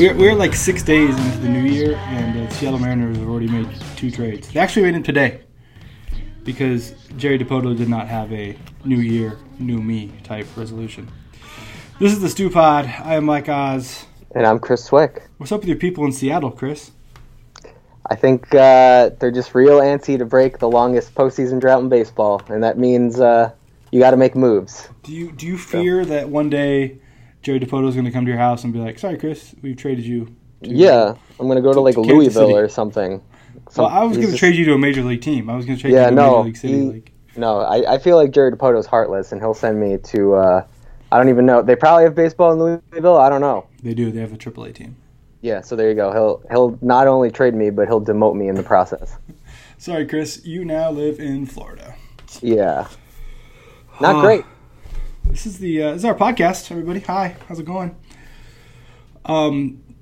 We're like 6 days into the new year, and the Seattle Mariners have already made two trades. They actually made them today because Jerry DiPoto did not have a new year, new me type resolution. This is the Stew Pod. I am Mike Oz. And I'm Chris Swick. What's up with your people in Seattle, Chris? I think they're just real antsy to break the longest postseason drought in baseball, and that means you got to make moves. Do you fear that one day Jerry DiPoto is going to come to your house and be like, "Sorry, Chris, we've traded you." I'm going to go to like Louisville or something. Well, I was going to trade you to a major league team. I was going to trade you to a major league city. I feel like Jerry DiPoto's heartless, and he'll send me to. I don't even know. They probably have baseball in Louisville. I don't know. They do. They have a AAA team. Yeah, so there you go. He'll not only trade me, but he'll demote me in the process. Sorry, Chris. You now live in Florida. Yeah. Not great. This is our podcast, everybody. Hi. How's it going?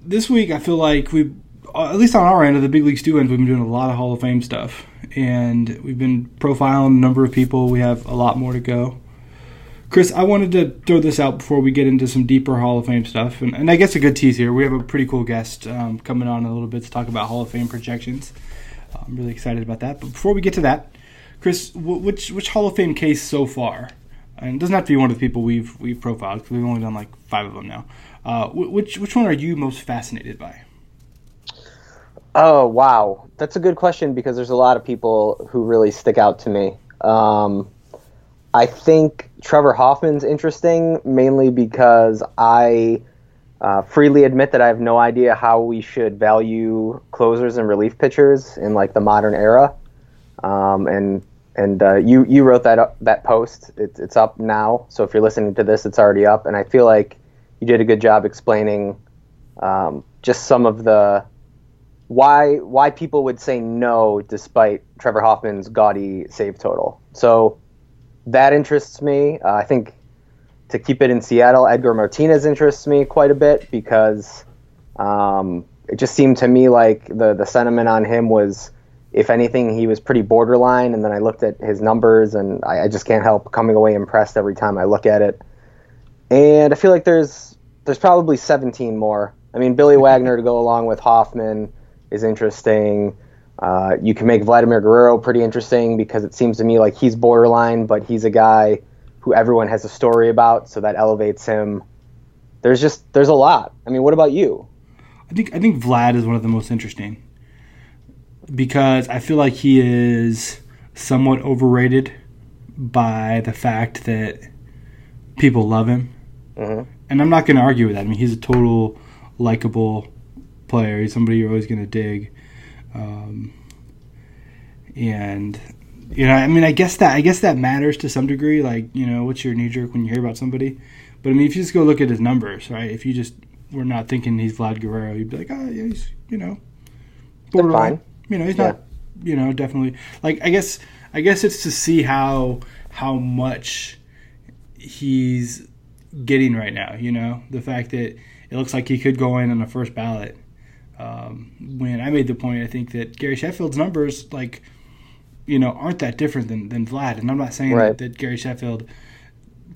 This week, I feel like we, at least on our end of the Big League Stew end, we've been doing a lot of Hall of Fame stuff. And we've been profiling a number of people. We have a lot more to go. Chris, I wanted to throw this out before we get into some deeper Hall of Fame stuff. And I guess a good tease here. We have a pretty cool guest coming on in a little bit to talk about Hall of Fame projections. I'm really excited about that. But before we get to that, Chris, which Hall of Fame case so far, and it doesn't have to be one of the people we've profiled because we've only done like 5 of them now, which one are you most fascinated by? Oh, wow. That's a good question because there's a lot of people who really stick out to me. I think Trevor Hoffman's interesting, mainly because I freely admit that I have no idea how we should value closers and relief pitchers in like the modern era. You wrote that post. It's up now, so if you're listening to this, it's already up. And I feel like you did a good job explaining just some of the why people would say no despite Trevor Hoffman's gaudy save total. So. That interests me. I think to keep it in Seattle, Edgar Martinez interests me quite a bit because it just seemed to me like the sentiment on him was, if anything, he was pretty borderline. And then I looked at his numbers, and I just can't help coming away impressed every time I look at it. And I feel like there's probably 17 more. I mean, Billy Wagner to go along with Hoffman is interesting. You can make Vladimir Guerrero pretty interesting because it seems to me like he's borderline, but he's a guy who everyone has a story about, so that elevates him. There's a lot. I mean, what about you? I think Vlad is one of the most interesting because I feel like he is somewhat overrated by the fact that people love him. Mm-hmm. And I'm not going to argue with that. I mean, he's a total likable player. He's somebody you're always going to dig. And you know, I mean, I guess that matters to some degree. Like, you know, what's your knee jerk when you hear about somebody? But I mean, if you just go look at his numbers, right? If you just were not thinking he's Vlad Guerrero, you'd be like, oh, yeah, he's, you know, borderline. You know, he's not, you know, definitely. Like, I guess it's to see how much he's getting right now. You know, the fact that it looks like he could go in on the first ballot. When I made the point, I think that Gary Sheffield's numbers, like, you know, aren't that different than Vlad. And I'm not saying that Gary Sheffield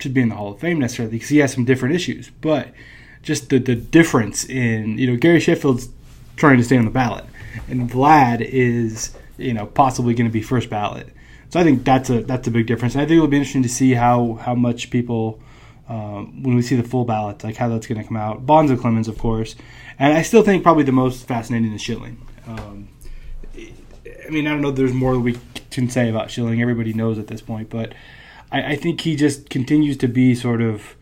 should be in the Hall of Fame necessarily because he has some different issues. But just the difference in, you know, Gary Sheffield's trying to stay on the ballot. And Vlad is, you know, possibly going to be first ballot. So I think that's a big difference. And I think it'll be interesting to see how much people – when we see the full ballot, like how that's going to come out. Bonds and Clemens, of course. And I still think probably the most fascinating is Schilling. I mean, I don't know if there's more that we can say about Schilling. Everybody knows at this point. But I think he just continues to be sort of,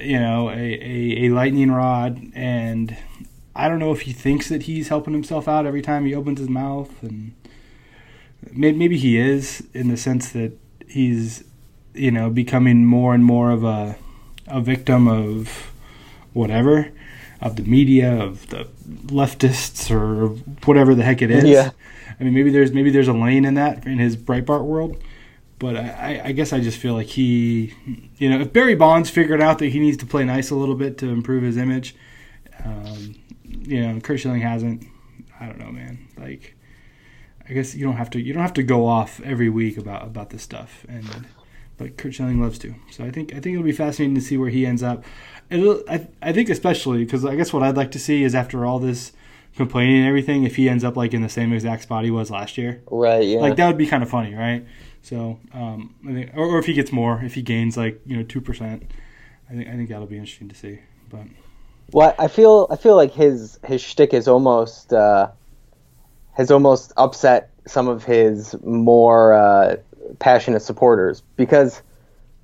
you know, a lightning rod. And I don't know if he thinks that he's helping himself out every time he opens his mouth. And maybe he is, in the sense that he's, you know, becoming more and more of a victim of whatever, of the media, of the leftists, or whatever the heck it is. Yeah. I mean, maybe there's a lane in that, in his Breitbart world. But I guess I just feel like he, you know, if Barry Bonds figured out that he needs to play nice a little bit to improve his image, you know, Curt Schilling hasn't. I don't know, man. Like, I guess you don't have to go off every week about this stuff. And but Curt Schilling loves to. So I think it'll be fascinating to see where he ends up. I think especially because I guess what I'd like to see is after all this complaining and everything, if he ends up like in the same exact spot he was last year. Right, yeah. Like that would be kind of funny, right? So I think, or if he gets more, if he gains like 2%, I think that'll be interesting to see. But well, I feel like his shtick is almost has almost upset some of his more passionate supporters, because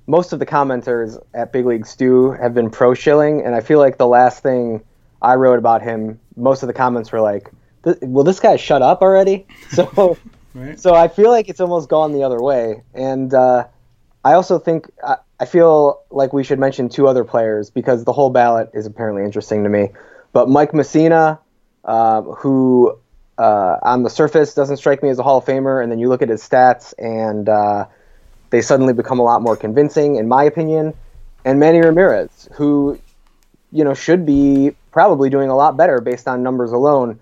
most of the commenters at Big League Stew have been pro Schilling, and I feel like the last thing I wrote about him, most of the comments were like, "Will this guy shut up already?" So. Right. So I feel like it's almost gone the other way. And I also think I feel like we should mention two other players, because the whole ballot is apparently interesting to me. But Mike Mussina, who on the surface doesn't strike me as a Hall of Famer, and then you look at his stats and they suddenly become a lot more convincing, in my opinion. And Manny Ramirez, who should be probably doing a lot better based on numbers alone.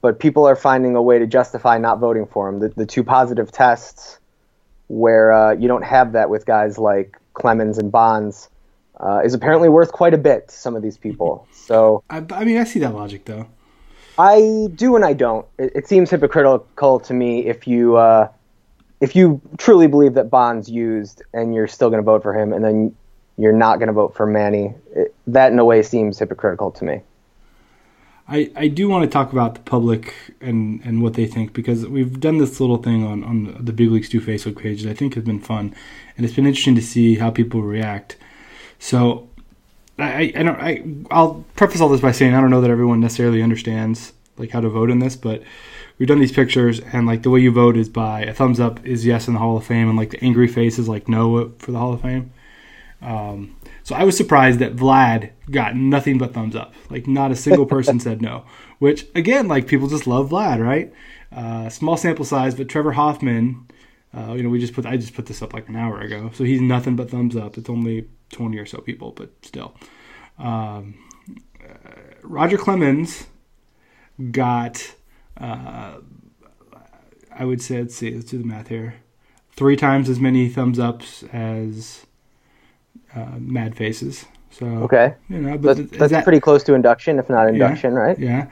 But people are finding a way to justify not voting for him. The two positive tests, where you don't have that with guys like Clemens and Bonds, is apparently worth quite a bit to some of these people. So I mean, I see that logic, though. I do and I don't. It seems hypocritical to me if you truly believe that Bonds used and you're still going to vote for him, and then you're not going to vote for Manny. That, in a way, seems hypocritical to me. I do want to talk about the public and what they think, because we've done this little thing on the Big League Stew Facebook page that I think has been fun, and it's been interesting to see how people react. So I'll preface all this by saying I don't know that everyone necessarily understands like how to vote in this, but we've done these pictures, and like the way you vote is by a thumbs up is yes in the Hall of Fame, and like the angry face is like no for the Hall of Fame. So I was surprised that Vlad got nothing but thumbs up. Like, not a single person said no, which, again, like, people just love Vlad, right? Small sample size, but Trevor Hoffman, I just put this up like an hour ago. So he's nothing but thumbs up. It's only 20 or so people, but still. Roger Clemens got, I would say, let's do the math here. 3 times as many thumbs ups as... mad faces. So okay, but that's pretty close to induction, if not induction, yeah, right? Yeah.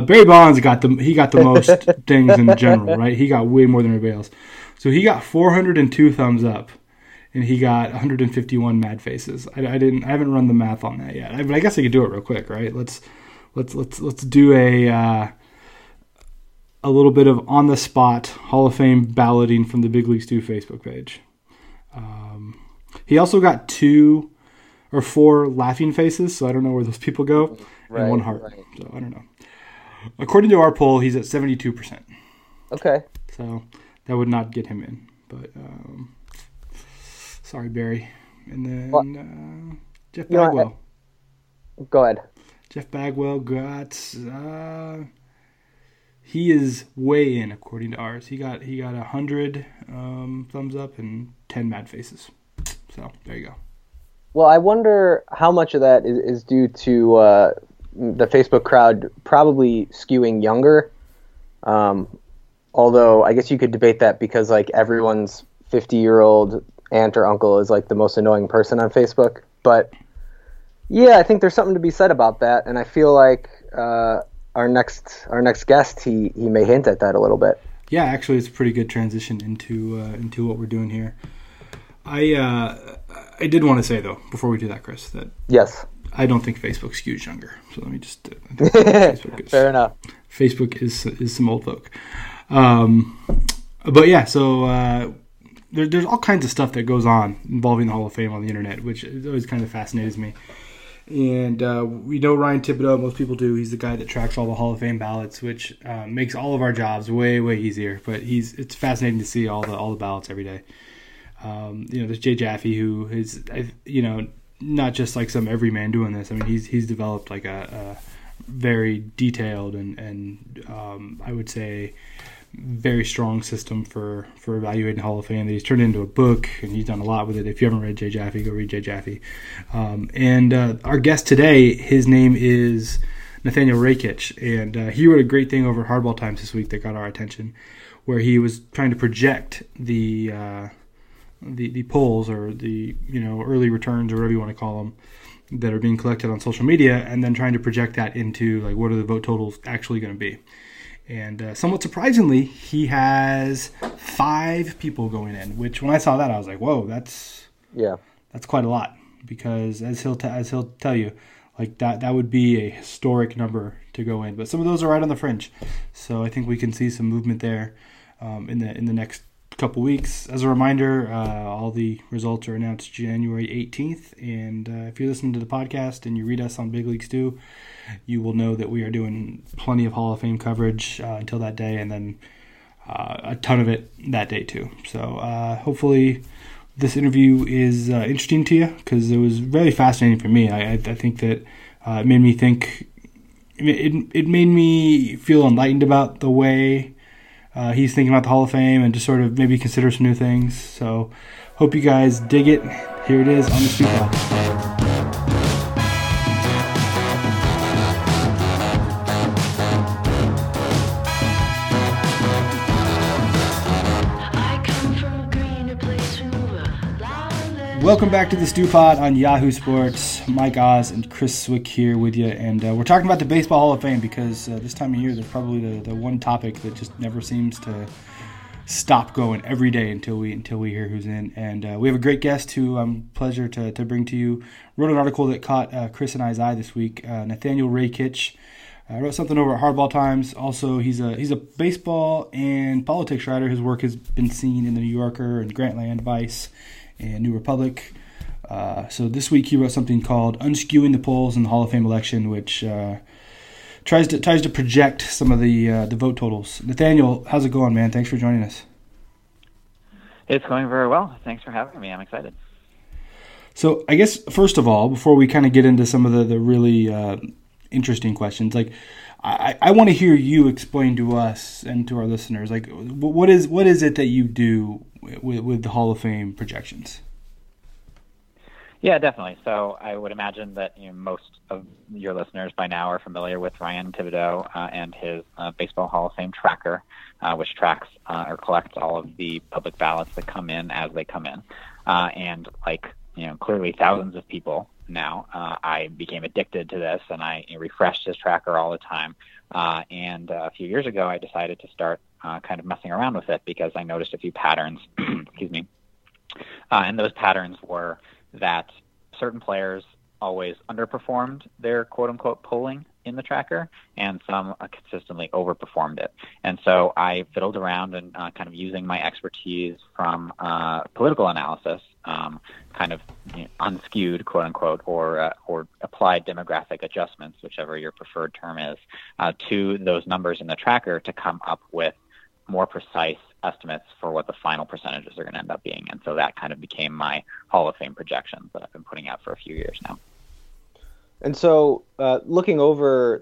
Barry Bonds got the most things in general, right? He got way more than everybody else. So he got 402 thumbs up, and he got 151 mad faces. I haven't run the math on that yet, but I guess I could do it real quick, right? Let's do a little bit of on the spot Hall of Fame balloting from the Big League Stew Facebook page. He also got 2 or 4 laughing faces, so I don't know where those people go, right, and 1 heart. Right. So I don't know. According to our poll, he's at 72%. Okay. So that would not get him in, but sorry, Barry. And then Jeff Bagwell. Go ahead. Jeff Bagwell got. He is way in according to ours. He got 100 thumbs up and 10 mad faces. So there you go. Well, I wonder how much of that is due to the Facebook crowd probably skewing younger. Although I guess you could debate that, because like everyone's 50-year-old aunt or uncle is like the most annoying person on Facebook. But yeah, I think there's something to be said about that, and I feel like our next guest he may hint at that a little bit. Yeah, actually, it's a pretty good transition into what we're doing here. I did want to say, though, before we do that, Chris, that yes, I don't think Facebook skews younger. So let me just Facebook is, fair enough. Facebook is some old folk, but yeah. So there's all kinds of stuff that goes on involving the Hall of Fame on the internet, which always kind of fascinates me. And we know Ryan Thibodaux, most people do. He's the guy that tracks all the Hall of Fame ballots, which makes all of our jobs way, way easier. But it's fascinating to see all the ballots every day. There's Jay Jaffe, who is, not just like some everyman doing this. I mean, he's developed like a very detailed and I would say very strong system for evaluating Hall of Fame that he's turned into a book, and he's done a lot with it. If you haven't read Jay Jaffe, go read Jay Jaffe. And our guest today, his name is Nathaniel Rakich, and he wrote a great thing over Hardball Times this week that got our attention, where he was trying to project the the polls or the, you know, early returns or whatever you want to call them that are being collected on social media, and then trying to project that into like what are the vote totals actually going to be. And somewhat surprisingly, he has 5 people going in, which when I saw that, I was like, whoa, that's quite a lot, because as he'll tell you, like that would be a historic number to go in. But some of those are right on the fringe. So I think we can see some movement there in the next couple weeks. As a reminder, all the results are announced January 18th. And if you're listening to the podcast and you read us on Big League Stew, you will know that we are doing plenty of Hall of Fame coverage until that day, and then a ton of it that day too. So hopefully this interview is interesting to you, because it was very fascinating for me. I think that it made me think. It made me feel enlightened about the way he's thinking about the Hall of Fame, and just sort of maybe consider some new things. So, hope you guys dig it. Here it is on the Stew Pod. Welcome back to the Stew Pod on Yahoo Sports. Mike Oz and Chris Swick here with you, and we're talking about the Baseball Hall of Fame, because this time of year, that's probably the one topic that just never seems to stop going every day until we hear who's in. And we have a great guest who I'm pleasure to bring to you. Wrote an article that caught Chris and I's eye this week. Nathaniel Rakich wrote something over at Hardball Times. Also, he's a baseball and politics writer. His work has been seen in the New Yorker and Grantland Vice and New Republic. So this week he wrote something called Unskewing the Polls in the Hall of Fame Election, which tries to project some of the vote totals. Nathaniel, how's it going, man? Thanks for joining us. It's going very well. Thanks for having me. I'm excited. So I guess, first of all, before we kind of get into some of the really interesting questions, like I want to hear you explain to us and to our listeners, like what is it that you do with the Hall of Fame projections? Yeah, definitely. So I would imagine that most of your listeners by now are familiar with Ryan Thibodaux and his Baseball Hall of Fame tracker, which tracks or collects all of the public ballots that come in as they come in. And like, clearly thousands of people now, I became addicted to this, and I refreshed his tracker all the time. And a few years ago, I decided to start kind of messing around with it, because I noticed a few patterns, excuse me. And those patterns were that certain players always underperformed their quote unquote polling in the tracker, and some consistently overperformed it. And so I fiddled around and kind of using my expertise from political analysis, kind of unskewed quote unquote, or applied demographic adjustments, whichever your preferred term is, to those numbers in the tracker to come up with more precise estimates for what the final percentages are going to end up being. And so that kind of became my Hall of Fame projections that I've been putting out for a few years now. And so looking over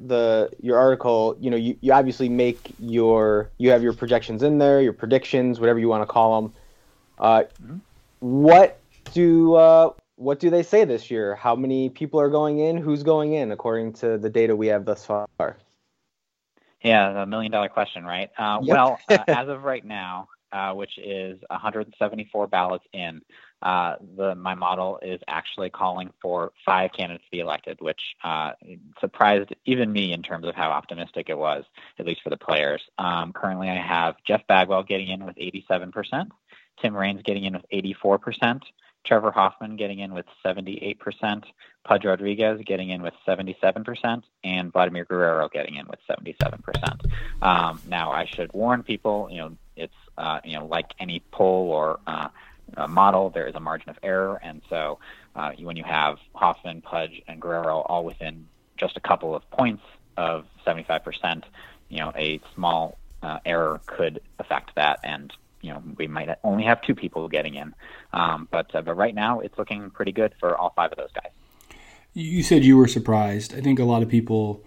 your article, you obviously make you have your projections in there, your predictions, whatever you want to call them. What do they say this year? How many people are going in? Who's going in according to the data we have thus far? Yeah, the million-dollar question, right? Yep. Well, as of right now, which is 174 ballots in, my model is actually calling for 5 candidates to be elected, which surprised even me in terms of how optimistic it was, at least for the players. Currently, I have Jeff Bagwell getting in with 87%, Tim Raines getting in with 84%, Trevor Hoffman getting in with 78%, Pudge Rodriguez getting in with 77%, and Vladimir Guerrero getting in with 77%. Now, I should warn people, it's like any poll or model, there is a margin of error, and so when you have Hoffman, Pudge, and Guerrero all within just a couple of points of 75%, a small error could affect that, and we might only have 2 people getting in. But right now it's looking pretty good for all 5 of those guys. You said you were surprised. I think a lot of people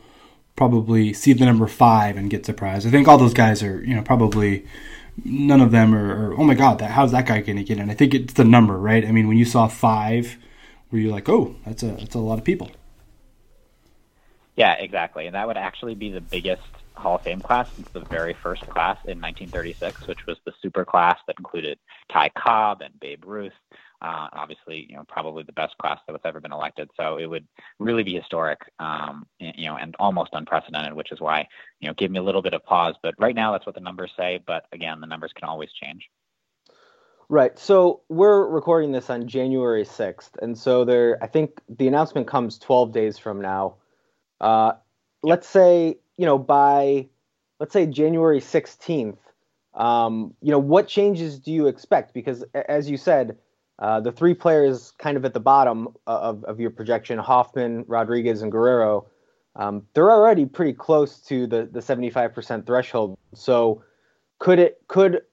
probably see the number 5 and get surprised. I think all those guys are, probably none of them are oh my God, how's that guy going to get in? I think it's the number, right? I mean, when you saw 5, were you like, oh, that's a lot of people? Yeah, exactly. And that would actually be the biggest Hall of Fame class since the very first class in 1936, which was the super class that included Ty Cobb and Babe Ruth. Obviously, you know, probably the best class that was ever been elected. So it would really be historic, you know, and almost unprecedented, which is why, you know, give me a little bit of pause. But right now, that's what the numbers say. But again, the numbers can always change. Right. So we're recording this on January 6th. And so there, I think the announcement comes 12 days from now. Let's say, you know, by, let's say January 16th, you know, what changes do you expect? Because as you said, the three players kind of at the bottom of your projection, Hoffman, Rodriguez, and Guerrero, they're already pretty close to the 75% threshold. So could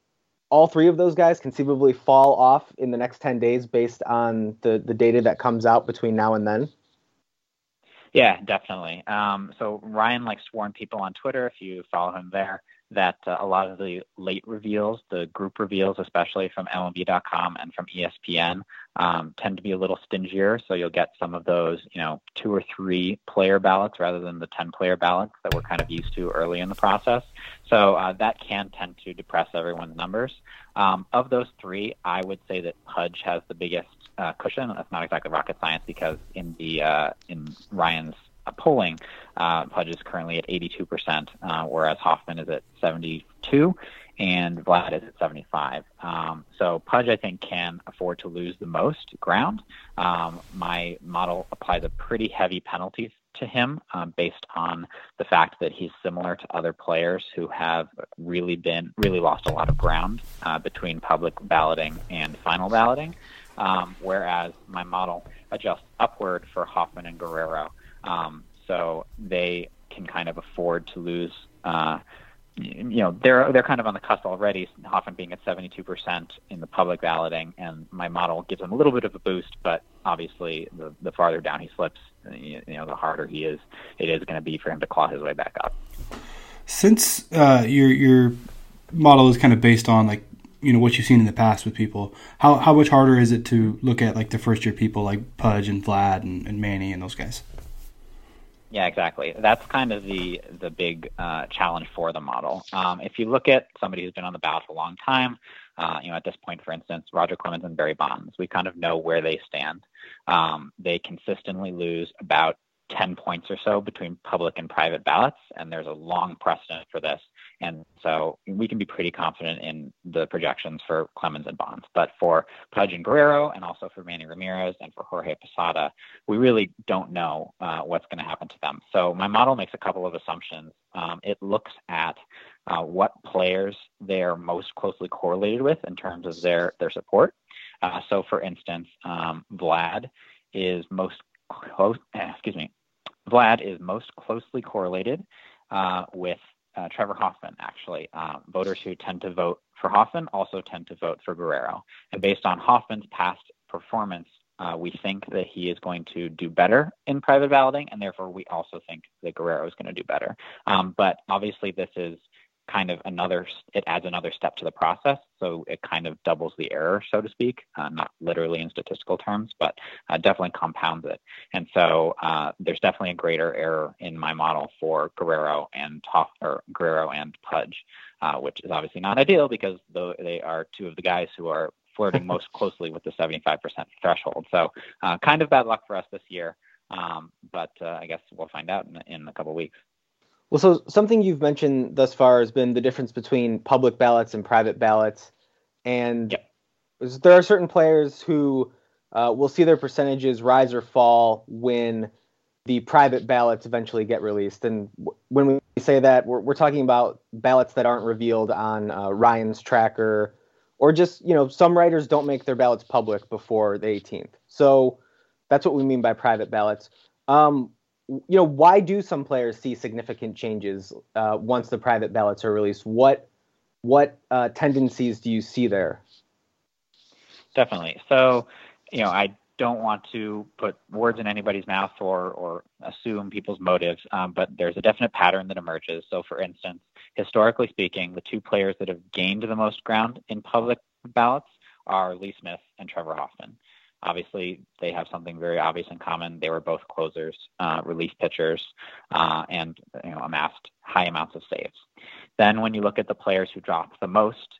all three of those guys conceivably fall off in the next 10 days based on the data that comes out between now and then? Yeah, definitely. So Ryan likes to warn people on Twitter, if you follow him there, that a lot of the late reveals, the group reveals, especially from MLB.com and from ESPN, tend to be a little stingier. So you'll get some of those, you know, 2 or 3 player ballots rather than the 10 player ballots that we're kind of used to early in the process. So that can tend to depress everyone's numbers. Of those three, I would say that Pudge has the biggest cushion. That's not exactly rocket science, because in the in Ryan's polling, Pudge is currently at 82%, whereas Hoffman is at 72%, and Vlad is at 75%. So Pudge, I think, can afford to lose the most ground. My model applies a pretty heavy penalty to him, based on the fact that he's similar to other players who have really lost a lot of ground between public balloting and final balloting. Whereas my model adjusts upward for Hoffman and Guerrero. So they can kind of afford to lose, you know, they're kind of on the cusp already, Hoffman being at 72% in the public balloting, and my model gives him a little bit of a boost, but obviously the farther down he slips, you know, the harder he is, it is going to be for him to claw his way back up. Since your model is kind of based on, like, you know, what you've seen in the past with people, how much harder is it to look at, like, the first year people like Pudge and Vlad and Manny and those guys? Yeah, exactly. That's kind of the big challenge for the model. If you look at somebody who's been on the ballot for a long time, you know, at this point, for instance, Roger Clemens and Barry Bonds, we kind of know where they stand. They consistently lose about 10 points or so between public and private ballots, and there's a long precedent for this. And so we can be pretty confident in the projections for Clemens and Bonds. But for Pudge and Guerrero, and also for Manny Ramirez and for Jorge Posada, we really don't know what's going to happen to them. So my model makes a couple of assumptions. It looks at what players they're most closely correlated with in terms of their support. So, for instance, Vlad is most closely correlated with Trevor Hoffman, actually. Voters who tend to vote for Hoffman also tend to vote for Guerrero. And based on Hoffman's past performance, we think that he is going to do better in private balloting, and therefore we also think that Guerrero is going to do better. But obviously this is kind of it adds another step to the process. So it kind of doubles the error, so to speak, not literally in statistical terms, but definitely compounds it. And so there's definitely a greater error in my model for Guerrero and Pudge, which is obviously not ideal, because they are two of the guys who are flirting most closely with the 75% threshold. So kind of bad luck for us this year, but I guess we'll find out in a couple weeks. Well, so something you've mentioned thus far has been the difference between public ballots and private ballots. And there are certain players who will see their percentages rise or fall when the private ballots eventually get released. And when we say that, we're talking about ballots that aren't revealed on Ryan's tracker, or just, you know, some writers don't make their ballots public before the 18th. So that's what we mean by private ballots. You know, why do some players see significant changes once the private ballots are released? What tendencies do you see there? Definitely. So, you know, I don't want to put words in anybody's mouth or assume people's motives, but there's a definite pattern that emerges. So, for instance, historically speaking, the two players that have gained the most ground in public ballots are Lee Smith and Trevor Hoffman. Obviously, they have something very obvious in common. They were both closers, relief pitchers, and amassed high amounts of saves. Then when you look at the players who dropped the most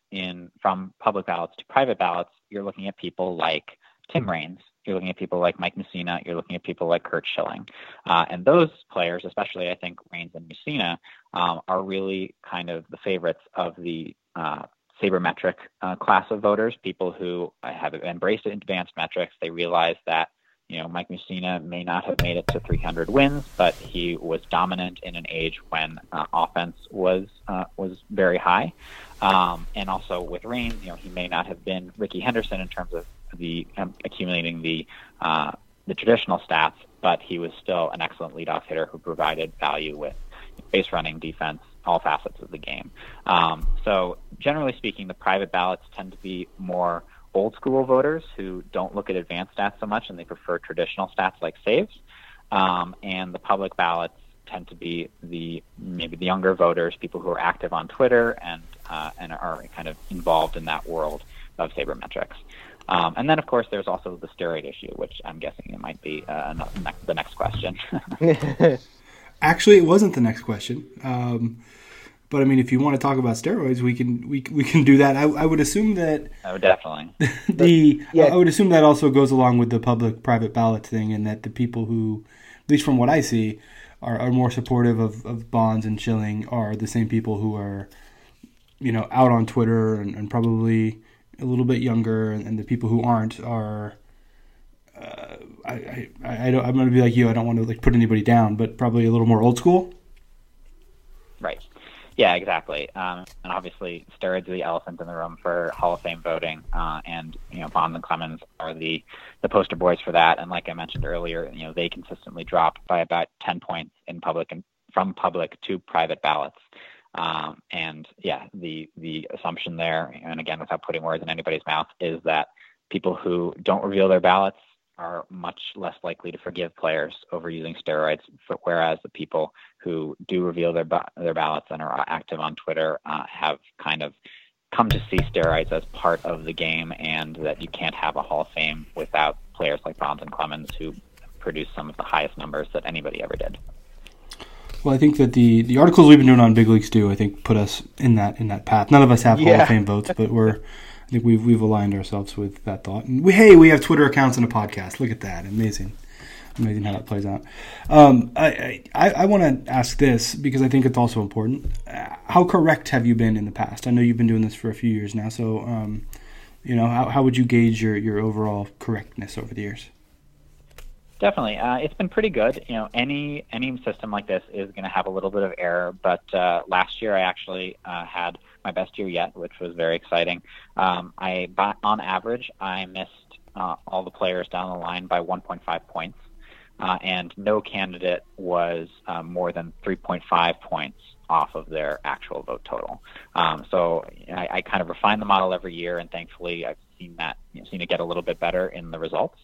from public ballots to private ballots, you're looking at people like Tim Raines. You're looking at people like Mike Mussina. You're looking at people like Curt Schilling. And those players, especially I think Raines and Mussina, are really kind of the favorites of the sabermetric class of voters, people who have embraced advanced metrics. They realize that, Mike Mussina may not have made it to 300 wins, but he was dominant in an age when offense was very high. And also with Raines, he may not have been Ricky Henderson in terms of accumulating the traditional stats, but he was still an excellent leadoff hitter who provided value with base running, defense, all facets of the game. So generally speaking, the private ballots tend to be more old school voters who don't look at advanced stats so much, and they prefer traditional stats like saves. And the public ballots tend to be maybe the younger voters, people who are active on Twitter and are kind of involved in that world of sabermetrics. And then, of course, there's also the steroid issue, which I'm guessing it might be the next question. Actually, it wasn't the next question. But I mean, if you want to talk about steroids, we can do that. I would assume that. Oh, definitely. I would assume that also goes along with the public-private ballot thing, and that the people who, at least from what I see, are more supportive of Bonds and Schilling are the same people who are, out on Twitter and probably a little bit younger, and the people who aren't are. I'm going to be like you. I don't want to put anybody down, but probably a little more old school. Right. Yeah, exactly. And obviously, steroids are the elephant in the room for Hall of Fame voting, and Bonds and Clemens are the poster boys for that. And like I mentioned earlier, they consistently dropped by about 10 points in public and from public to private ballots. And yeah, the assumption there, and again, without putting words in anybody's mouth, is that people who don't reveal their ballots are much less likely to forgive players over using steroids, whereas the people who do reveal their ballots and are active on Twitter have kind of come to see steroids as part of the game, and that you can't have a Hall of Fame without players like Bonds and Clemens, who produced some of the highest numbers that anybody ever did. Well, I think that the articles we've been doing on Big League Stew, I think, put us in that path. None of us have Hall of Fame votes, but I think we've aligned oourselves with that thought. And we have Twitter accounts and a podcast. Look at that. Amazing how that plays out. I want to ask this because I think it's also important. How correct have you been in the past? I know you've been doing this for a few years now, so how would you gauge your overall correctness over the years? Definitely. It's been pretty good. Any system like this is going to have a little bit of error, but last year I actually had my best year yet, which was very exciting. On average, I missed all the players down the line by 1.5 points, and no candidate was more than 3.5 points off of their actual vote total. So I kind of refine the model every year, and thankfully I've seen it get a little bit better in the results.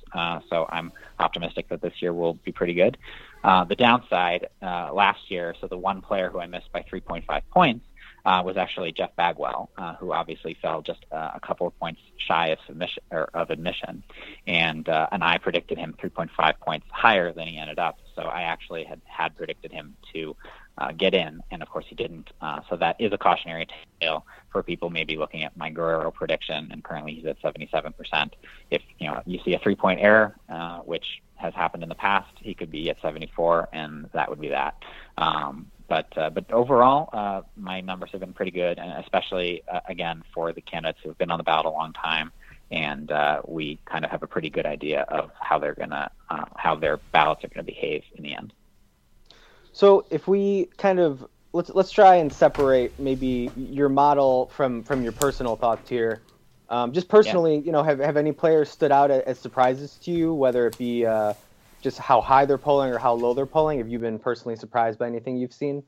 So I'm optimistic that this year will be pretty good. The downside last year, so the one player who I missed by 3.5 points was actually Jeff Bagwell, who obviously fell just a couple of points shy of admission. And I predicted him 3.5 points higher than he ended up. So I actually had predicted him to get in, and of course he didn't. So that is a cautionary tale for people maybe looking at my Guerrero prediction, and currently he's at 77%. If you see a 3-point error, which has happened in the past, he could be at 74%, and that would be that. But overall, my numbers have been pretty good, and especially again for the candidates who have been on the ballot a long time, and we kind of have a pretty good idea of how they're gonna how their ballots are gonna behave in the end. So if we kind of let's try and separate maybe your model from your personal thoughts here. Just personally, have any players stood out as surprises to you, whether it be just how high they're polling or how low they're polling? Have you been personally surprised by anything you've seen?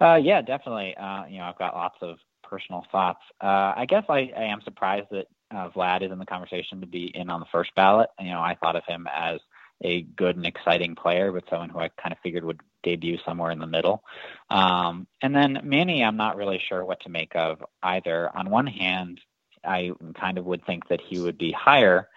Yeah, definitely. I've got lots of personal thoughts. I guess I am surprised that Vlad is in the conversation to be in on the first ballot. I thought of him as a good and exciting player, but someone who I kind of figured would debut somewhere in the middle. And then Manny, I'm not really sure what to make of either. On one hand, I kind of would think that he would be higher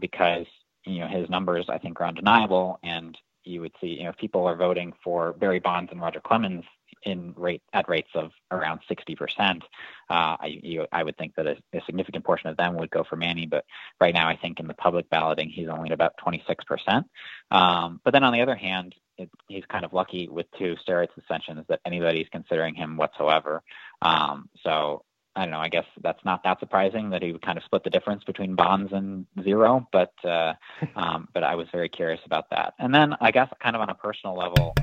because, you know, his numbers, I think, are undeniable. And you would see, you know, if people are voting for Barry Bonds and Roger Clemens at rates of around 60%. I would think that a significant portion of them would go for Manny, but right now I think in the public balloting, he's only at about 26%. But then on the other hand, he's kind of lucky with two steroid suspensions that anybody's considering him whatsoever. So I don't know, I guess that's not that surprising that he would kind of split the difference between Bonds and zero, but I was very curious about that. And then I guess kind of on a personal level,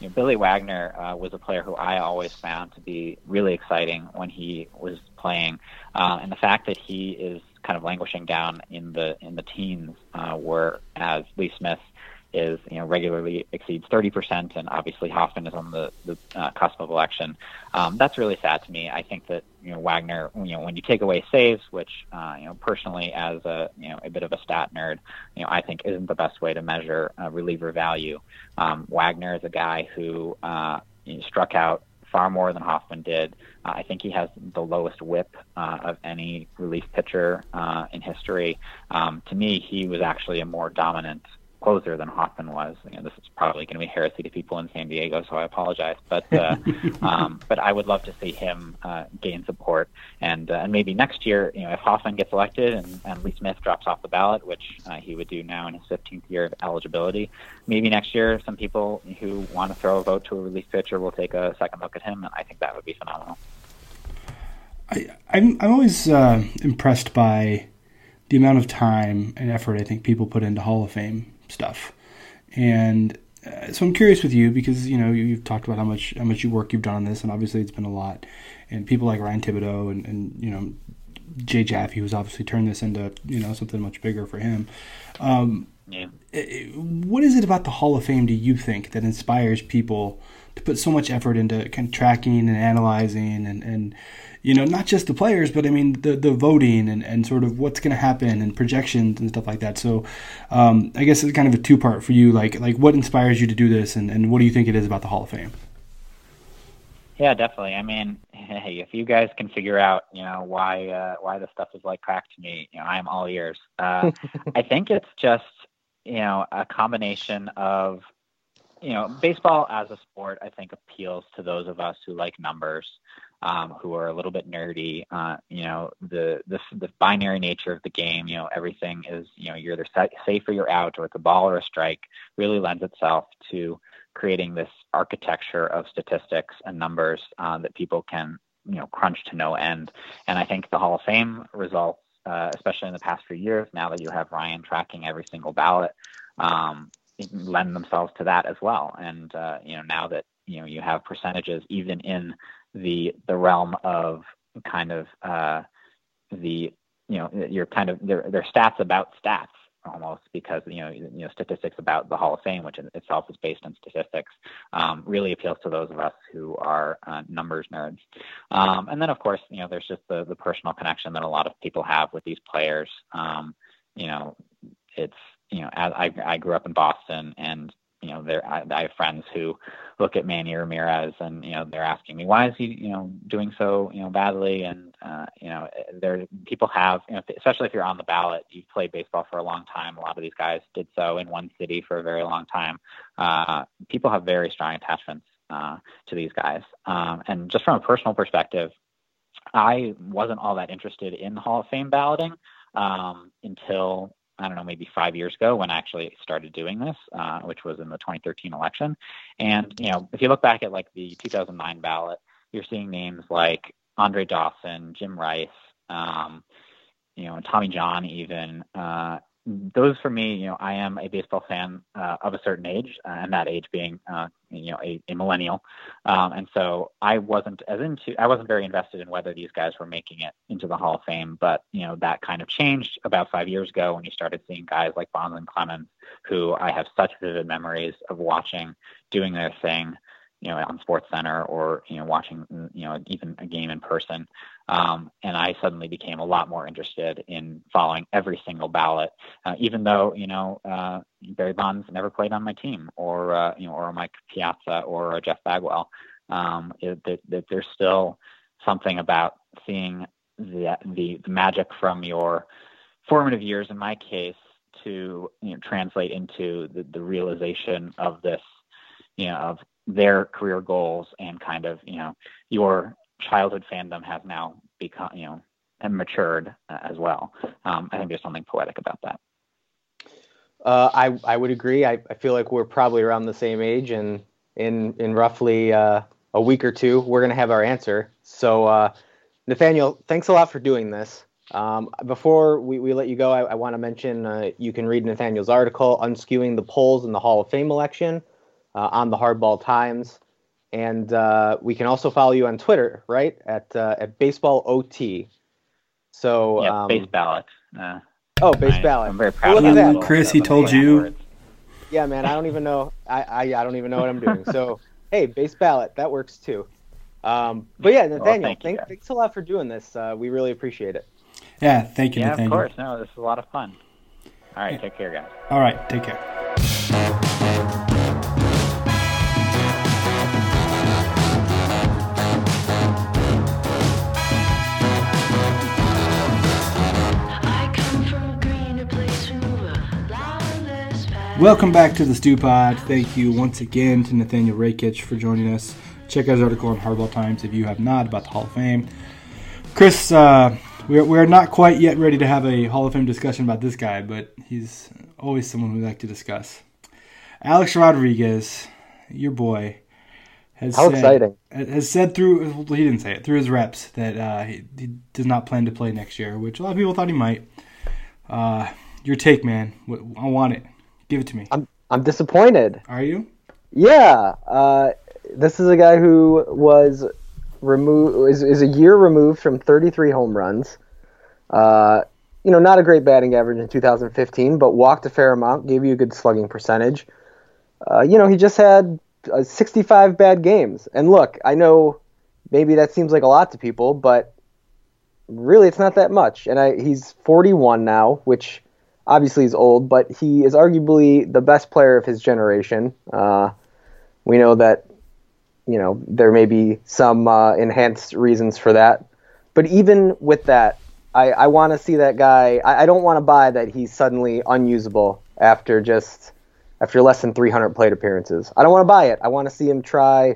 you know, Billy Wagner was a player who I always found to be really exciting when he was playing, and the fact that he is kind of languishing down in the teens, whereas Lee Smith is, you know, regularly exceeds 30%, and obviously Hoffman is on the cusp of election. That's really sad to me. I think that, you know, Wagner, you know, when you take away saves, which, you know, personally as a bit of a stat nerd, you know, I think isn't the best way to measure reliever value. Wagner is a guy who struck out far more than Hoffman did. I think he has the lowest whip of any relief pitcher in history. To me, he was actually a more dominant closer than Hoffman was. You know, this is probably going to be heresy to people in San Diego, so I apologize. But I would love to see him gain support, and maybe next year, you know, if Hoffman gets elected and Lee Smith drops off the ballot, which he would do now in his 15th year of eligibility, maybe next year some people who want to throw a vote to a relief pitcher will take a second look at him, and I think that would be phenomenal. I'm always impressed by the amount of time and effort I think people put into Hall of Fame stuff. And so I'm curious with you, because, you know, you've talked about how much work you've done on this, and obviously it's been a lot. And people like Ryan Thibodaux and you know, Jay Jaffe, who's obviously turned this into, you know, something much bigger for him. Yeah. What is it about the Hall of Fame, do you think, that inspires people to put so much effort into kind of tracking and analyzing and you know, not just the players, but I mean the voting and sort of what's going to happen and projections and stuff like that. So I guess it's kind of a two-part for you. Like what inspires you to do this, and what do you think it is about the Hall of Fame? Yeah, definitely. I mean, hey, if you guys can figure out, you know, why this stuff is like crack to me, you know, I am all ears. I think it's just, you know, a combination of, you know, baseball as a sport, I think, appeals to those of us who like numbers, who are a little bit nerdy. You know, the binary nature of the game, you know, everything is, you know, you're either safe or you're out, or it's a ball or a strike, really lends itself to creating this architecture of statistics and numbers that people can, you know, crunch to no end. And I think the Hall of Fame results, especially in the past few years, now that you have Ryan tracking every single ballot, lend themselves to that as well. And, you know, now that, you know, you have percentages even in the realm of kind of the, you know, you're kind of they're stats about stats almost, because, you know, statistics about the Hall of Fame, which in itself is based on statistics, really appeals to those of us who are numbers nerds. And then, of course, you know, there's just the personal connection that a lot of people have with these players. You know, it's, you know, as I grew up in Boston, and, you know, I have friends who look at Manny Ramirez, and, you know, they're asking me, why is he, you know, doing so, you know, badly? And, you know, people have, you know, especially if you're on the ballot, you've played baseball for a long time. A lot of these guys did so in one city for a very long time. People have very strong attachments to these guys. And just from a personal perspective, I wasn't all that interested in Hall of Fame balloting until, I don't know, maybe 5 years ago, when I actually started doing this, which was in the 2013 election. And, you know, if you look back at like the 2009 ballot, you're seeing names like Andre Dawson, Jim Rice, you know, Tommy John, even, those for me, you know, I am a baseball fan of a certain age, and that age being, you know, a millennial. And so I wasn't very invested in whether these guys were making it into the Hall of Fame, but, you know, that kind of changed about 5 years ago when you started seeing guys like Bonds and Clemens, who I have such vivid memories of watching doing their thing, you know, on SportsCenter, or, you know, watching, you know, even a game in person. And I suddenly became a lot more interested in following every single ballot, even though, you know, Barry Bonds never played on my team, or, you know, or Mike Piazza, or Jeff Bagwell. There's still something about seeing the magic from your formative years in my case to, you know, translate into the realization of this, you know, of their career goals and kind of, you know, your childhood fandom has now become, you know, and matured as well. I think there's something poetic about that. I would agree. I feel like we're probably around the same age, and in roughly a week or two, we're going to have our answer. So, Nathaniel, thanks a lot for doing this. Before we let you go, I want to mention you can read Nathaniel's article, Unskewing the Polls in the Hall of Fame Election, on the Hardball Times. And we can also follow you on Twitter, right, at BaseballOT. So, yeah, base ballot. Ballot. I'm very proud of that. Little, Chris, he told you. Words. Yeah, man, I don't even know. I don't even know what I'm doing. So, hey, base ballot, that works too. But yeah, Nathaniel, thanks a lot for doing this. We really appreciate it. Yeah, thank you, Nathaniel. Yeah, of course. No, this is a lot of fun. All right, Take care, guys. All right, take care. Welcome back to the Stew Pod. Thank you once again to Nathaniel Rakich for joining us. Check out his article on Hardball Times if you have not, about the Hall of Fame. Chris, we're not quite yet ready to have a Hall of Fame discussion about this guy, but he's always someone we like to discuss. Alex Rodriguez, your boy, has said through, well, he didn't say it, through his reps that he does not plan to play next year, which a lot of people thought he might. Your take, man. I want it. Give it to me. I'm disappointed. Are you? Yeah. This is a guy who was removed is a year removed from 33 home runs. You know, not a great batting average in 2015, but walked a fair amount, gave you a good slugging percentage. You know, he just had 65 bad games. And look, I know maybe that seems like a lot to people, but really it's not that much. And he's 41 now, which obviously he's old, but he is arguably the best player of his generation. We know that, you know, there may be some enhanced reasons for that. But even with that, I want to see that guy. I don't want to buy that he's suddenly unusable after less than 300 plate appearances. I don't want to buy it. I want to see him try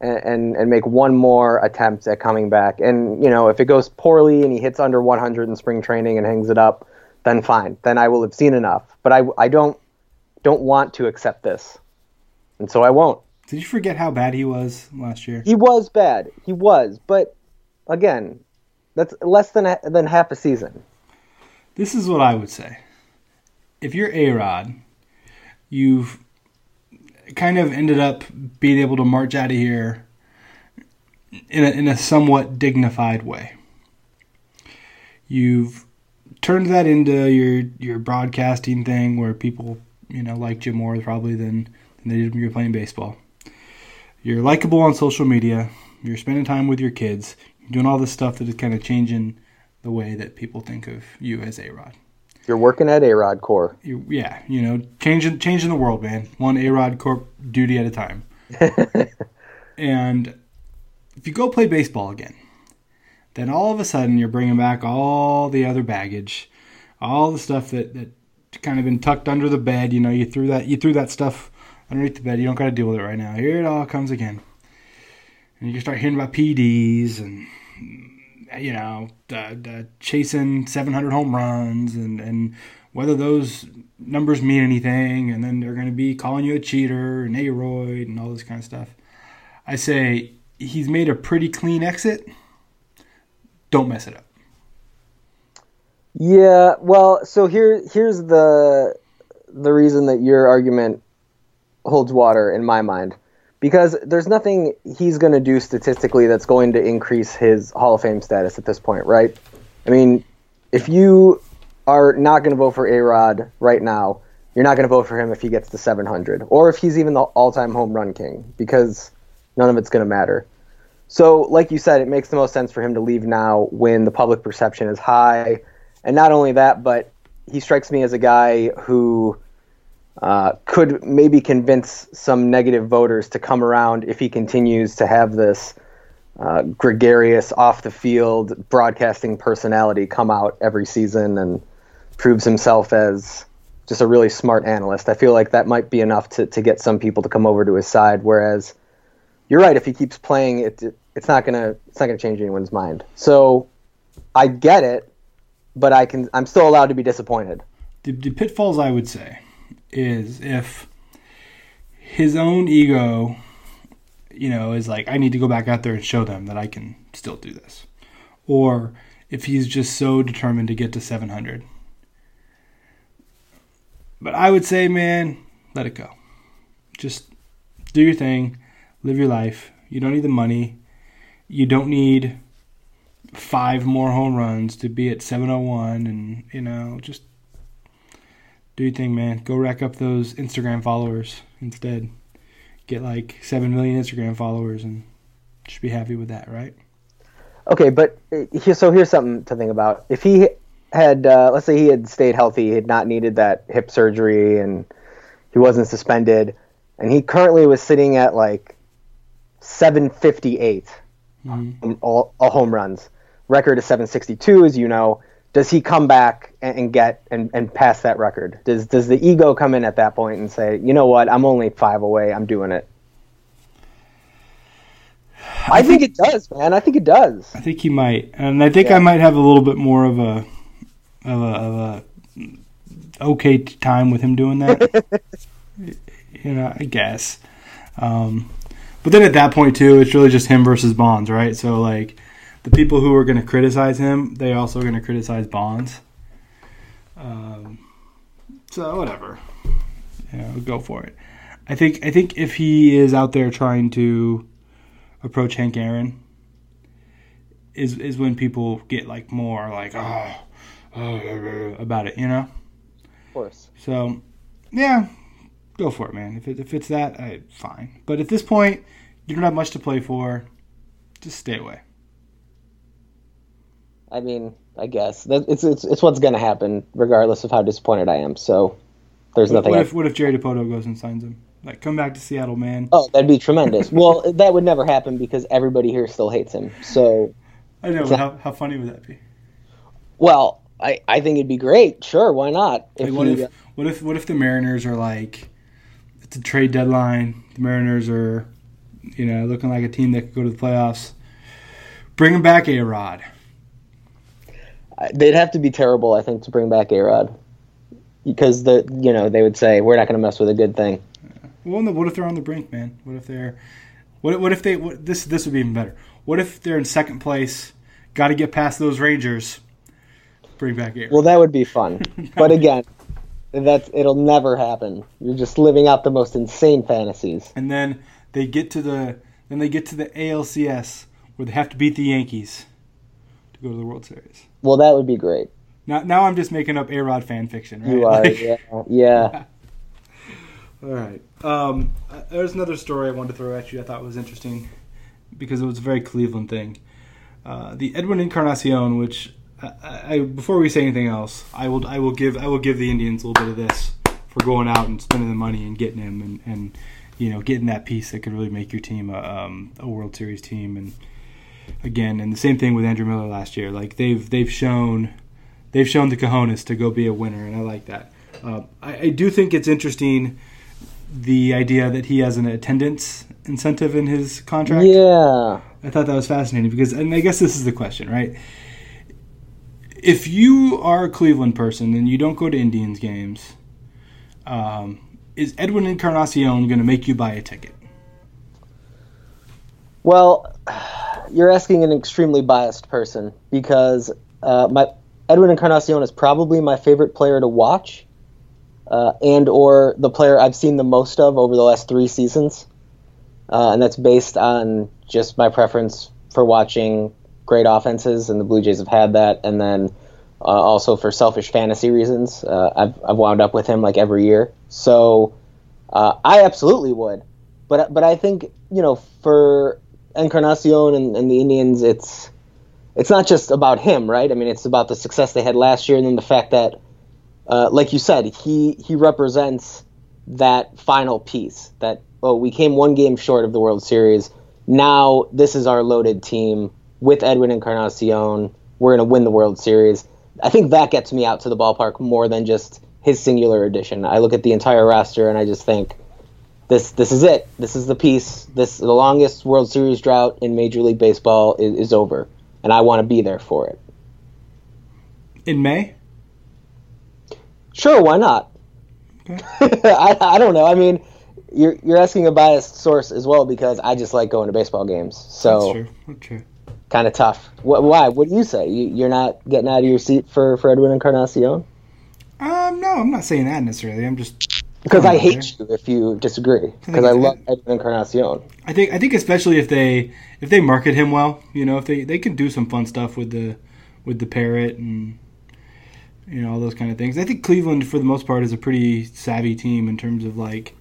and make one more attempt at coming back. And, you know, if it goes poorly and he hits under 100 in spring training and hangs it up, then fine. Then I will have seen enough. But I don't want to accept this, and so I won't. Did you forget how bad he was last year? He was bad. He was, but again, that's less than half a season. This is what I would say. If you're A-Rod, you've kind of ended up being able to march out of here in a somewhat dignified way. You've turned that into your broadcasting thing where people, you know, liked you more probably than they did when you were playing baseball. You're likable on social media. You're spending time with your kids. You're doing all this stuff that is kind of changing the way that people think of you as A-Rod. You're working at A-Rod Corp. Yeah, you know, changing the world, man. One A-Rod Corp duty at a time. And if you go play baseball again, then all of a sudden you're bringing back all the other baggage, all the stuff that kind of been tucked under the bed. You know, you threw that stuff underneath the bed. You don't got to deal with it right now. Here it all comes again, and you can start hearing about PEDs and, you know, chasing 700 home runs and whether those numbers mean anything. And then they're going to be calling you a cheater and aroid and all this kind of stuff. I say he's made a pretty clean exit. Don't mess it up. Yeah, well, so here's the reason that your argument holds water in my mind, because there's nothing he's going to do statistically that's going to increase his Hall of Fame status at this point, right? I mean, if you are not going to vote for A-Rod right now, you're not going to vote for him if he gets to 700, or if he's even the all-time home run king, because none of it's going to matter. So, like you said, it makes the most sense for him to leave now when the public perception is high. And not only that, but he strikes me as a guy who could maybe convince some negative voters to come around if he continues to have this gregarious, off-the-field broadcasting personality come out every season and proves himself as just a really smart analyst. I feel like that might be enough to get some people to come over to his side. Whereas, you're right, if he keeps playing, it's not gonna change anyone's mind. So, I get it, but I'm still allowed to be disappointed. The pitfalls, I would say, is if his own ego, is like, I need to go back out there and show them that I can still do this, or if he's just so determined to get to 700. But I would say, man, let it go. Just do your thing. Live your life. You don't need the money. You don't need 5 more home runs to be at 701. And, just do your thing, man. Go rack up those Instagram followers instead. Get 7 million Instagram followers and just be happy with that, right? Okay, but so here's something to think about. If he had, let's say he had stayed healthy, he had not needed that hip surgery, and he wasn't suspended, and he currently was sitting at 758 all home runs. Record is 762, as you know. Does he come back and get and pass that record? Does the ego come in at that point and say, you know what, I'm only 5 away, I'm doing it? I think it does, man. I think it does. I think he might, and I think I might have a little bit more of a okay time with him doing that. I guess. But then at that point too, it's really just him versus Bonds, right? So the people who are going to criticize him, they also are going to criticize Bonds. So whatever, go for it. I think if he is out there trying to approach Hank Aaron is when people get more about it, Of course. So, yeah, go for it, man. If it's that, fine. But at this point, you don't have much to play for. Just stay away. I mean, I guess it's what's going to happen, regardless of how disappointed I am. So there's nothing. What if Jerry DiPoto goes and signs him? Come back to Seattle, man. Oh, that'd be tremendous. Well, that would never happen because everybody here still hates him. So I know. How funny would that be? Well, I think it'd be great. Sure, why not? What if the Mariners are it's a trade deadline. The Mariners are, looking like a team that could go to the playoffs. Bring him back, A-Rod. They'd have to be terrible, I think, to bring back A-Rod, because they would say we're not going to mess with a good thing. Well, what if they're on the brink, man? This would be even better. What if they're in second place? Got to get past those Rangers. Bring back Aaron. Well, that would be fun. But again, it'll never happen. You're just living out the most insane fantasies. And then they get to the ALCS where they have to beat the Yankees to go to the World Series. Well, that would be great. Now I'm just making up A-Rod fan fiction, right? You are, yeah. All right. There's another story I wanted to throw at you I thought was interesting because it was a very Cleveland thing. The Edwin Encarnacion, which before we say anything else, I will give the Indians a little bit of this for going out and spending the money and getting him and getting that piece that could really make your team a World Series team. And again, and the same thing with Andrew Miller last year. They've shown the cojones to go be a winner, and I like that. I do think it's interesting, the idea that he has an attendance incentive in his contract. Yeah. I thought that was fascinating because, and I guess this is the question, right? If you are a Cleveland person and you don't go to Indians games, is Edwin Encarnacion going to make you buy a ticket? Well, you're asking an extremely biased person because Edwin Encarnacion is probably my favorite player to watch. And or the player I've seen the most of over the last 3 seasons. And that's based on just my preference for watching great offenses, and the Blue Jays have had that. And then also for selfish fantasy reasons, I've wound up with him every year. So I absolutely would. But I think, for Encarnacion and the Indians, it's not just about him, right? I mean, it's about the success they had last year and then the fact that, like you said, he represents that final piece that, we came one game short of the World Series. Now this is our loaded team with Edwin Encarnacion. We're going to win the World Series. I think that gets me out to the ballpark more than just his singular addition. I look at the entire roster and I just think, this is it. This is the piece. The longest World Series drought in Major League Baseball is over, and I want to be there for it. In May? Sure, why not? Okay. I don't know. I mean, you're asking a biased source as well, because I just like going to baseball games. So That's true. Kind of tough. Why? What do you say? You're not getting out of your seat for Edwin Encarnacion? No, I'm not saying that necessarily. I'm just because I hate you if you disagree. Because I love Edwin Encarnacion. I think especially if they market him well, if they can do some fun stuff with the parrot and all those kind of things. I think Cleveland for the most part is a pretty savvy team in terms of like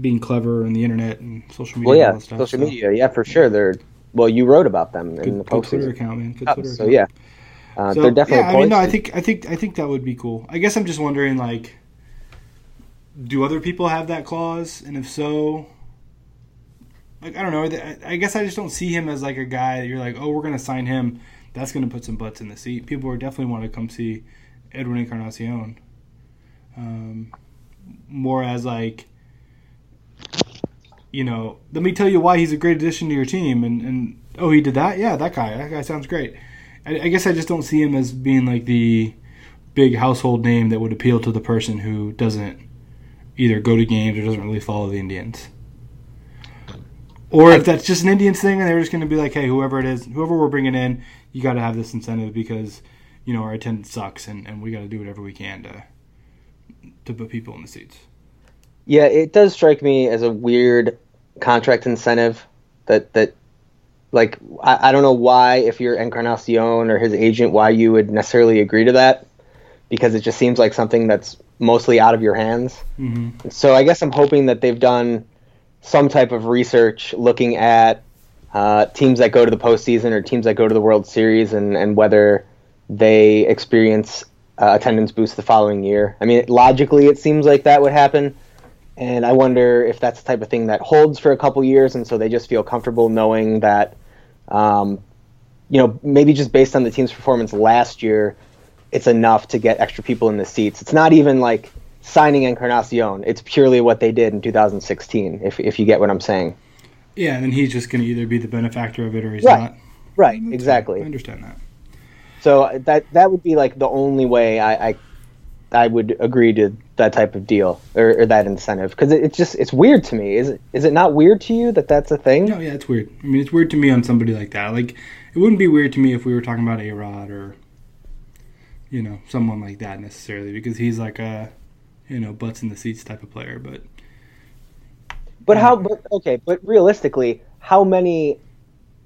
being clever and the internet and social media. Well, yeah, and all that stuff, social media, for sure. Well, you wrote about them in the postseason. Good Twitter account, man. So yeah, they're definitely. Yeah, I mean, no, I think that would be cool. I guess I'm just wondering, like, do other people have that clause? And if so, like, I don't know. I guess I just don't see him as like a guy that you're like, oh, we're gonna sign him. That's gonna put some butts in the seat. People are definitely want to come see Edwin Encarnacion. More as like, let me tell you why he's a great addition to your team. And oh, he did that? Yeah, that guy. That guy sounds great. I guess I just don't see him as being like the big household name that would appeal to the person who doesn't either go to games or doesn't really follow the Indians. Or if that's just an Indians thing and they're just going to be like, hey, whoever it is, whoever we're bringing in, you got to have this incentive because, our attendance sucks and we got to do whatever we can to put people in the seats. Yeah, it does strike me as a weird contract incentive that I don't know why, if you're Encarnacion or his agent, why you would necessarily agree to that, because it just seems like something that's mostly out of your hands. Mm-hmm. So I guess I'm hoping that they've done some type of research looking at teams that go to the postseason or teams that go to the World Series and whether they experience attendance boosts the following year. I mean, logically, it seems like that would happen. And I wonder if that's the type of thing that holds for a couple years, and so they just feel comfortable knowing that, maybe just based on the team's performance last year, it's enough to get extra people in the seats. It's not even like signing Encarnacion. It's purely what they did in 2016, if you get what I'm saying. Yeah, and then he's just going to either be the benefactor of it or he's not. Right, exactly. I understand that. So that would be like the only way I would agree to that type of deal or that incentive, because it's weird to me. Is it not weird to you that that's a thing? No, yeah, it's weird. I mean, it's weird to me on somebody like that. Like, it wouldn't be weird to me if we were talking about A-Rod or someone like that necessarily, because he's like a butts in the seats type of player. But how? But, okay, but realistically, how many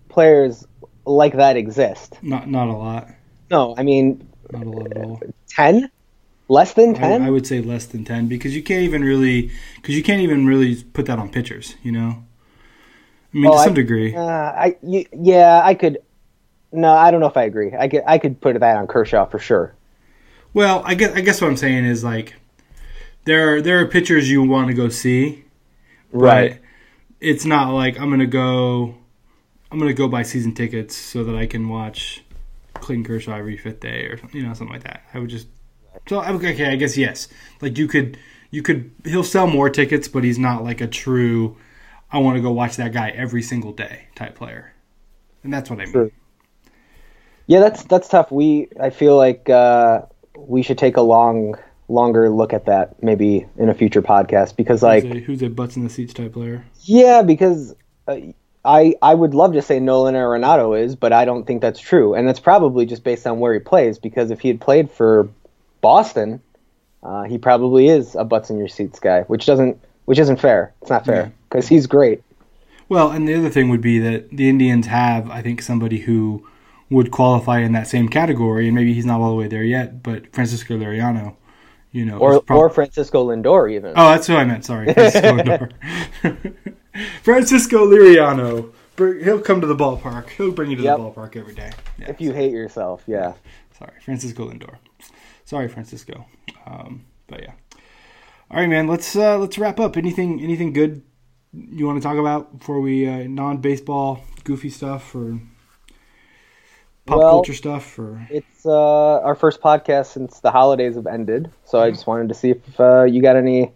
players like that exist? Not a lot. No, I mean, not a lot at all. 10. Less than 10? I would say less than 10 because you can't even really put that on pitchers, I mean, to some degree. I don't know if I agree. I could put that on Kershaw for sure. Well, I guess what I'm saying is, like, there are pitchers you want to go see. Right. It's not like I'm going to go buy season tickets so that I can watch Clayton Kershaw every fifth day or something like that. I would just. So, okay, I guess yes. Like, you could. He'll sell more tickets, but he's not like a true, I want to go watch that guy every single day type player, and that's what I mean. True. Yeah, that's tough. I feel like we should take a longer look at that maybe in a future podcast, because who's a butts in the seats type player? Yeah, because I would love to say Nolan Arenado is, but I don't think that's true, and that's probably just based on where he plays. Because if he had played for Boston, he probably is a butts in your seats guy, which isn't fair. It's not fair because he's great. Well, and the other thing would be that the Indians have, I think, somebody who would qualify in that same category, and maybe he's not all the way there yet. But Francisco Liriano, or Francisco Lindor even. Oh, that's who I meant. Sorry, Francisco Lindor. Francisco Liriano. He'll come to the ballpark. He'll bring you to the ballpark every day. Yeah, if you hate yourself, yeah. Sorry, Francisco Lindor. Sorry, Francisco, but yeah. All right, man. Let's wrap up. Anything good you want to talk about before we non-baseball goofy stuff or pop culture stuff? Or? It's our first podcast since the holidays have ended, so I just wanted to see if you got any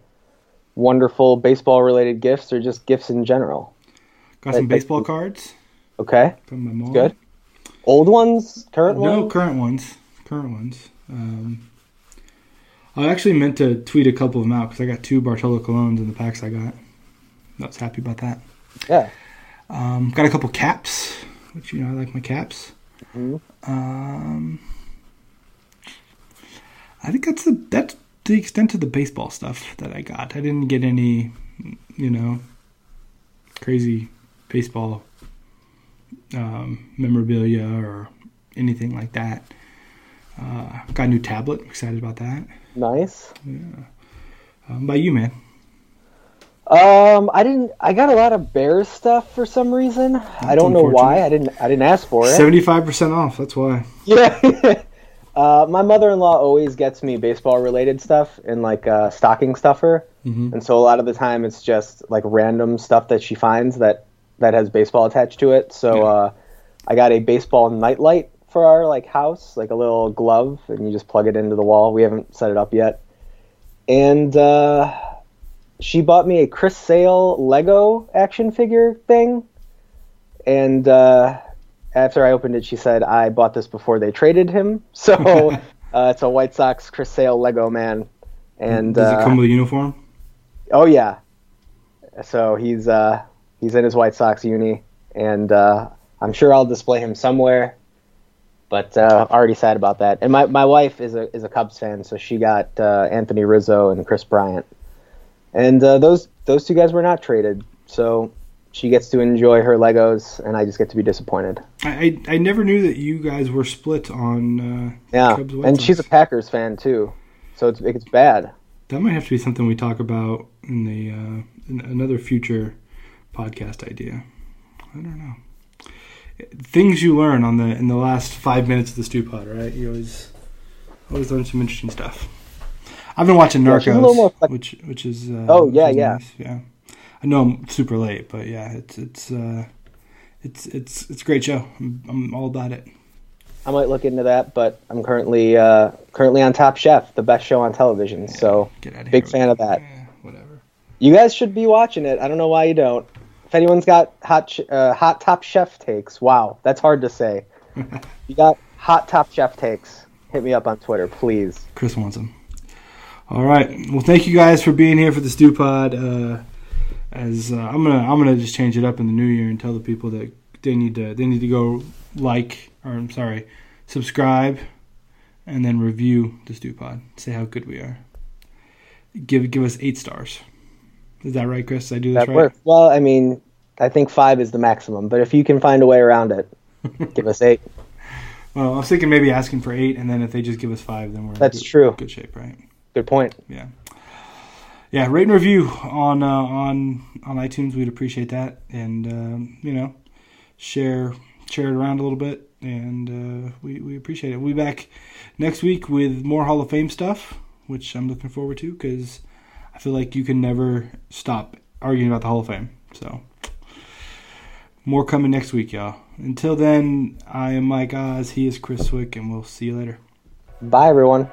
wonderful baseball-related gifts or just gifts in general. Got some baseball cards. Okay. From my mom. Good. Old ones? Current ones? No, current ones. Current ones. I actually meant to tweet a couple of them out because I got two Bartolo Colons in the packs I got. I was happy about that. Yeah. Got a couple caps, which, you know, I like my caps. Mm-hmm. I think that's the extent of the baseball stuff that I got. I didn't get any, you know, crazy baseball memorabilia or anything like that. Got a new tablet. Excited about that. Nice. Yeah. By you, man. I got a lot of Bears stuff for some reason. I don't know why. I didn't ask for it. 75% off. That's why. Yeah. My mother-in-law always gets me baseball-related stuff and like a stocking stuffer. Mm-hmm. And so a lot of the time it's just like random stuff that she finds that has baseball attached to it. So I got a baseball nightlight for our like house, like a little glove, and you just plug it into the wall. We haven't set it up yet. And she bought me a Chris Sale Lego action figure thing. And after I opened it, she said, I bought this before they traded him. So it's a White Sox Chris Sale Lego man. And does it come with a uniform? Oh, yeah. So he's in his White Sox uni, and I'm sure I'll display him somewhere. But already sad about that. And my wife is a Cubs fan, so she got Anthony Rizzo and Chris Bryant. And those two guys were not traded, so she gets to enjoy her Legos, and I just get to be disappointed. I never knew that you guys were split on Cubs. Yeah, and she's a Packers fan too, so it's bad. That might have to be something we talk about in the in another future podcast idea. I don't know. Things you learn in the last 5 minutes of the Stew Pod, right? You always learn some interesting stuff. I've been watching Narcos, which is nice. Yeah. I know I'm super late, but yeah, it's a great show. I'm all about it. I might look into that, but I'm currently on Top Chef, the best show on television. Yeah, so big fan of that. Yeah, whatever. You guys should be watching it. I don't know why you don't. If anyone's got hot Top Chef takes, wow, that's hard to say. You got hot Top Chef takes, hit me up on Twitter, please. Chris wants them. All right. Well, thank you guys for being here for the Stew Pod. As I'm gonna just change it up in the new year and tell the people that they need to go subscribe, and then review the Stew Pod. Say how good we are. Give us 8 stars. Is that right, Chris? Did I do this right? That works. Well, I mean, I think 5 is the maximum, but if you can find a way around it, give us 8. Well, I was thinking maybe asking for 8, and then if they just give us 5, then we're in good shape, right? Good point. Yeah. Yeah, rate and review on iTunes. We'd appreciate that. And, you know, share it around a little bit, and we appreciate it. We'll be back next week with more Hall of Fame stuff, which I'm looking forward to because I feel like you can never stop arguing about the Hall of Fame. So, more coming next week, y'all. Until then, I am Mike Oz. He is Chris Swick, and we'll see you later. Bye, everyone.